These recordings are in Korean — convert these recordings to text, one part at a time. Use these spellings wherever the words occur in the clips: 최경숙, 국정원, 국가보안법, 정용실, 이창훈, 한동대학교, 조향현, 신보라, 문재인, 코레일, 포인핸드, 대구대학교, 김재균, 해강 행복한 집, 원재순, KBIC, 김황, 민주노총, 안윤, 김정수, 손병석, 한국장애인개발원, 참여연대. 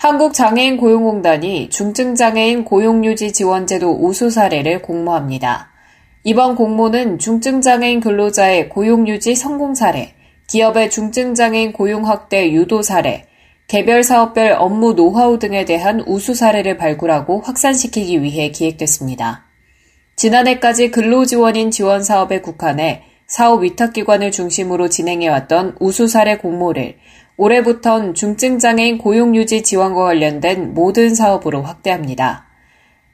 한국장애인 고용공단이 중증장애인 고용유지 지원제도 우수 사례를 공모합니다. 이번 공모는 중증장애인 근로자의 고용유지 성공 사례, 기업의 중증장애인 고용 확대 유도 사례, 개별 사업별 업무 노하우 등에 대한 우수 사례를 발굴하고 확산시키기 위해 기획됐습니다. 지난해까지 근로지원인 지원 사업에 국한해 사업 위탁기관을 중심으로 진행해왔던 우수 사례 공모를 올해부턴 중증장애인 고용유지 지원과 관련된 모든 사업으로 확대합니다.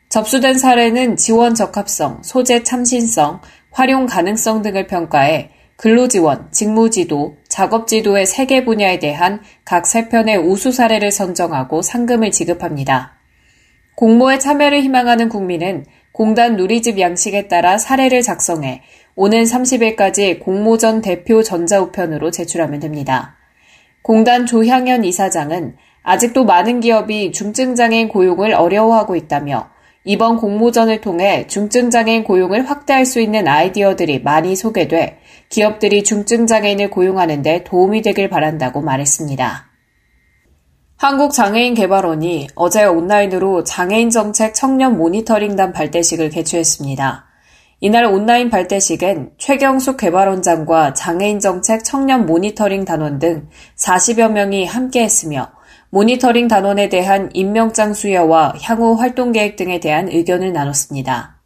접수된 사례는 지원 적합성, 소재 참신성, 활용 가능성 등을 평가해 근로지원, 직무지도, 작업지도의 3개 분야에 대한 각 3편의 우수 사례를 선정하고 상금을 지급합니다. 공모에 참여를 희망하는 국민은 공단 누리집 양식에 따라 사례를 작성해 오는 30일까지 공모전 대표 전자우편으로 제출하면 됩니다. 공단 조향현 이사장은 아직도 많은 기업이 중증장애인 고용을 어려워하고 있다며 이번 공모전을 통해 중증장애인 고용을 확대할 수 있는 아이디어들이 많이 소개돼 기업들이 중증장애인을 고용하는 데 도움이 되길 바란다고 말했습니다. 한국장애인개발원이 어제 온라인으로 장애인정책 청년 모니터링단 발대식을 개최했습니다. 이날 온라인 발대식엔 최경숙 개발원장과 장애인정책 청년 모니터링 단원 등 40여 명이 함께했으며 모니터링 단원에 대한 임명장 수여와 향후 활동계획 등에 대한 의견을 나눴습니다.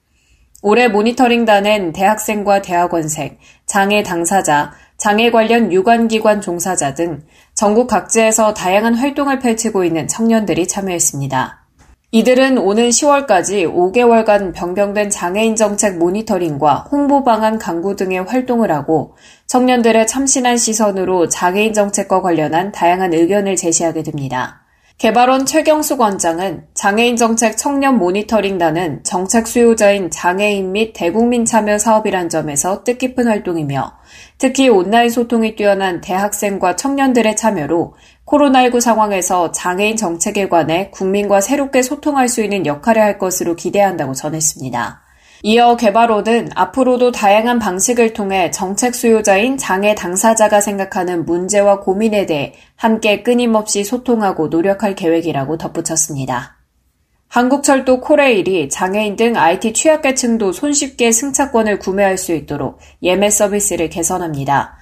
올해 모니터링단엔 대학생과 대학원생, 장애 당사자, 장애 관련 유관기관 종사자 등 전국 각지에서 다양한 활동을 펼치고 있는 청년들이 참여했습니다. 이들은 오는 10월까지 5개월간 변경된 장애인 정책 모니터링과 홍보 방안 강구 등의 활동을 하고 청년들의 참신한 시선으로 장애인 정책과 관련한 다양한 의견을 제시하게 됩니다. 개발원 최경숙 원장은 장애인 정책 청년 모니터링단은 정책 수요자인 장애인 및 대국민 참여 사업이란 점에서 뜻깊은 활동이며 특히 온라인 소통이 뛰어난 대학생과 청년들의 참여로 코로나19 상황에서 장애인 정책에 관해 국민과 새롭게 소통할 수 있는 역할을 할 것으로 기대한다고 전했습니다. 이어 개발원은 앞으로도 다양한 방식을 통해 정책 수요자인 장애 당사자가 생각하는 문제와 고민에 대해 함께 끊임없이 소통하고 노력할 계획이라고 덧붙였습니다. 한국철도 코레일이 장애인 등 IT 취약계층도 손쉽게 승차권을 구매할 수 있도록 예매 서비스를 개선합니다.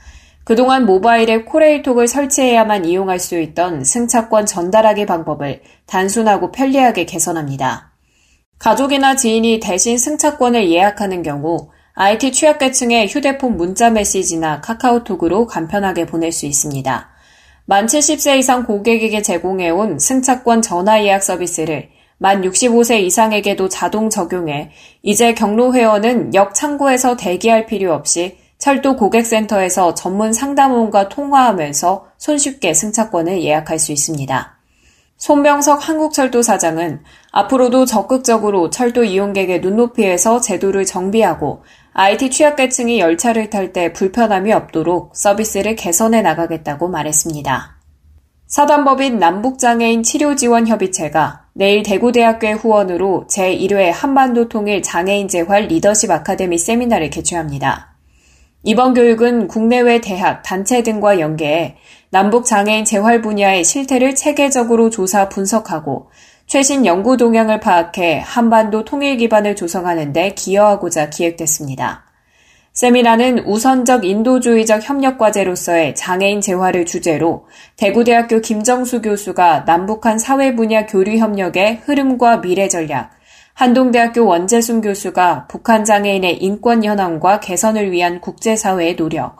그동안 모바일에 코레일톡을 설치해야만 이용할 수 있던 승차권 전달하기 방법을 단순하고 편리하게 개선합니다. 가족이나 지인이 대신 승차권을 예약하는 경우 IT 취약계층의 휴대폰 문자 메시지나 카카오톡으로 간편하게 보낼 수 있습니다. 만 70세 이상 고객에게 제공해온 승차권 전화 예약 서비스를 만 65세 이상에게도 자동 적용해 이제 경로 회원은 역 창구에서 대기할 필요 없이 철도 고객센터에서 전문 상담원과 통화하면서 손쉽게 승차권을 예약할 수 있습니다. 손병석 한국철도 사장은 앞으로도 적극적으로 철도 이용객의 눈높이에서 제도를 정비하고 IT 취약계층이 열차를 탈 때 불편함이 없도록 서비스를 개선해 나가겠다고 말했습니다. 사단법인 남북장애인 치료지원협의체가 내일 대구대학교의 후원으로 제1회 한반도 통일 장애인 재활 리더십 아카데미 세미나를 개최합니다. 이번 교육은 국내외 대학, 단체 등과 연계해 남북장애인 재활 분야의 실태를 체계적으로 조사 분석하고 최신 연구 동향을 파악해 한반도 통일 기반을 조성하는 데 기여하고자 기획됐습니다. 세미나는 우선적 인도주의적 협력과제로서의 장애인 재활을 주제로 대구대학교 김정수 교수가 남북한 사회 분야 교류 협력의 흐름과 미래 전략, 한동대학교 원재순 교수가 북한 장애인의 인권 현황과 개선을 위한 국제사회의 노력,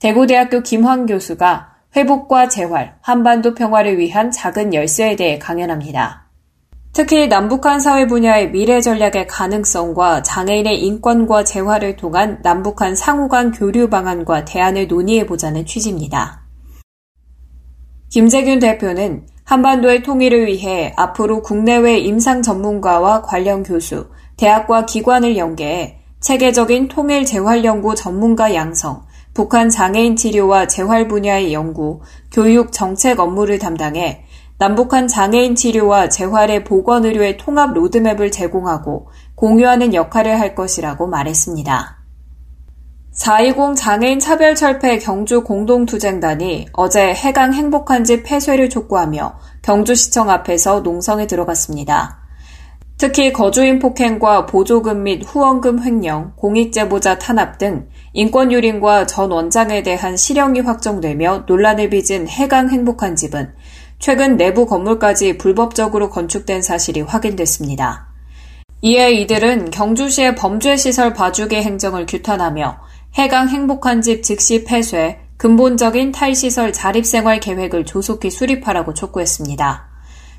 대구대학교 김황 교수가 회복과 재활, 한반도 평화를 위한 작은 열쇠에 대해 강연합니다. 특히 남북한 사회 분야의 미래 전략의 가능성과 장애인의 인권과 재활을 통한 남북한 상호간 교류 방안과 대안을 논의해보자는 취지입니다. 김재균 대표는 한반도의 통일을 위해 앞으로 국내외 임상 전문가와 관련 교수, 대학과 기관을 연계해 체계적인 통일 재활연구 전문가 양성, 북한 장애인 치료와 재활 분야의 연구, 교육 정책 업무를 담당해 남북한 장애인 치료와 재활의 보건의료의 통합 로드맵을 제공하고 공유하는 역할을 할 것이라고 말했습니다. 4.10 장애인 차별철폐 경주공동투쟁단이 어제 해강 행복한 집 폐쇄를 촉구하며 경주시청 앞에서 농성에 들어갔습니다. 특히 거주인 폭행과 보조금 및 후원금 횡령, 공익제보자 탄압 등 인권유린과 전 원장에 대한 실형이 확정되며 논란을 빚은 해강 행복한 집은 최근 내부 건물까지 불법적으로 건축된 사실이 확인됐습니다. 이에 이들은 경주시의 범죄시설 봐주기 행정을 규탄하며 해강 행복한 집 즉시 폐쇄, 근본적인 탈시설 자립생활 계획을 조속히 수립하라고 촉구했습니다.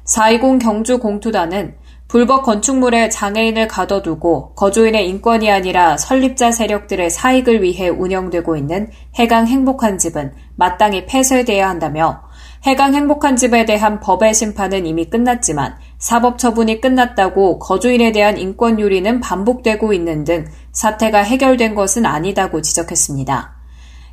4.20 경주공투단은 불법 건축물에 장애인을 가둬두고 거주인의 인권이 아니라 설립자 세력들의 사익을 위해 운영되고 있는 해강 행복한 집은 마땅히 폐쇄돼야 한다며 해강 행복한 집에 대한 법의 심판은 이미 끝났지만 사법 처분이 끝났다고 거주인에 대한 인권 유린은 반복되고 있는 등 사태가 해결된 것은 아니다고 지적했습니다.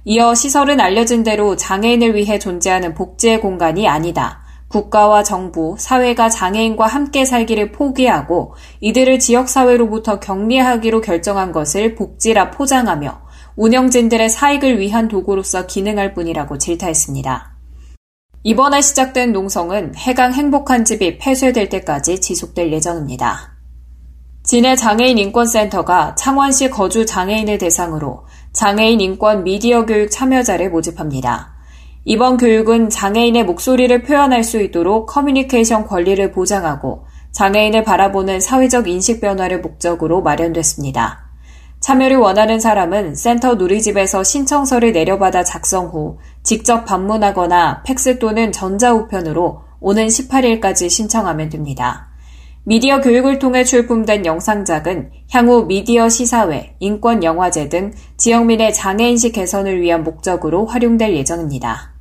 이어 시설은 알려진 대로 장애인을 위해 존재하는 복지의 공간이 아니다. 국가와 정부, 사회가 장애인과 함께 살기를 포기하고 이들을 지역사회로부터 격리하기로 결정한 것을 복지라 포장하며 운영진들의 사익을 위한 도구로서 기능할 뿐이라고 질타했습니다. 이번에 시작된 농성은 해강 행복한 집이 폐쇄될 때까지 지속될 예정입니다. 진해 장애인인권센터가 창원시 거주 장애인을 대상으로 장애인 인권 미디어 교육 참여자를 모집합니다. 이번 교육은 장애인의 목소리를 표현할 수 있도록 커뮤니케이션 권리를 보장하고 장애인을 바라보는 사회적 인식 변화를 목적으로 마련됐습니다. 참여를 원하는 사람은 센터 누리집에서 신청서를 내려받아 작성 후 직접 방문하거나 팩스 또는 전자우편으로 오는 18일까지 신청하면 됩니다. 미디어 교육을 통해 출품된 영상작은 향후 미디어 시사회, 인권영화제 등 지역민의 장애인식 개선을 위한 목적으로 활용될 예정입니다.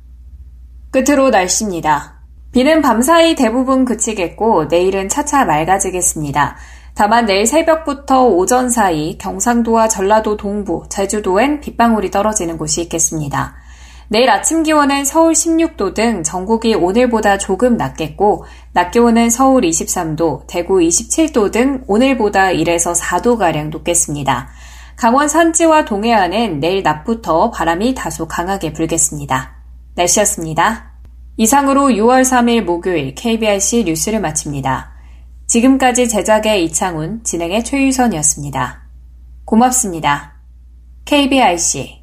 끝으로 날씨입니다. 비는 밤사이 대부분 그치겠고 내일은 차차 맑아지겠습니다. 다만 내일 새벽부터 오전 사이 경상도와 전라도 동부, 제주도엔 빗방울이 떨어지는 곳이 있겠습니다. 내일 아침 기온은 서울 16도 등 전국이 오늘보다 조금 낮겠고 낮 기온은 서울 23도, 대구 27도 등 오늘보다 1에서 4도가량 높겠습니다. 강원 산지와 동해안은 내일 낮부터 바람이 다소 강하게 불겠습니다. 날씨였습니다. 이상으로 6월 3일 목요일 KBIC 뉴스를 마칩니다. 지금까지 제작의 이창훈, 진행의 최유선이었습니다. 고맙습니다. KBIC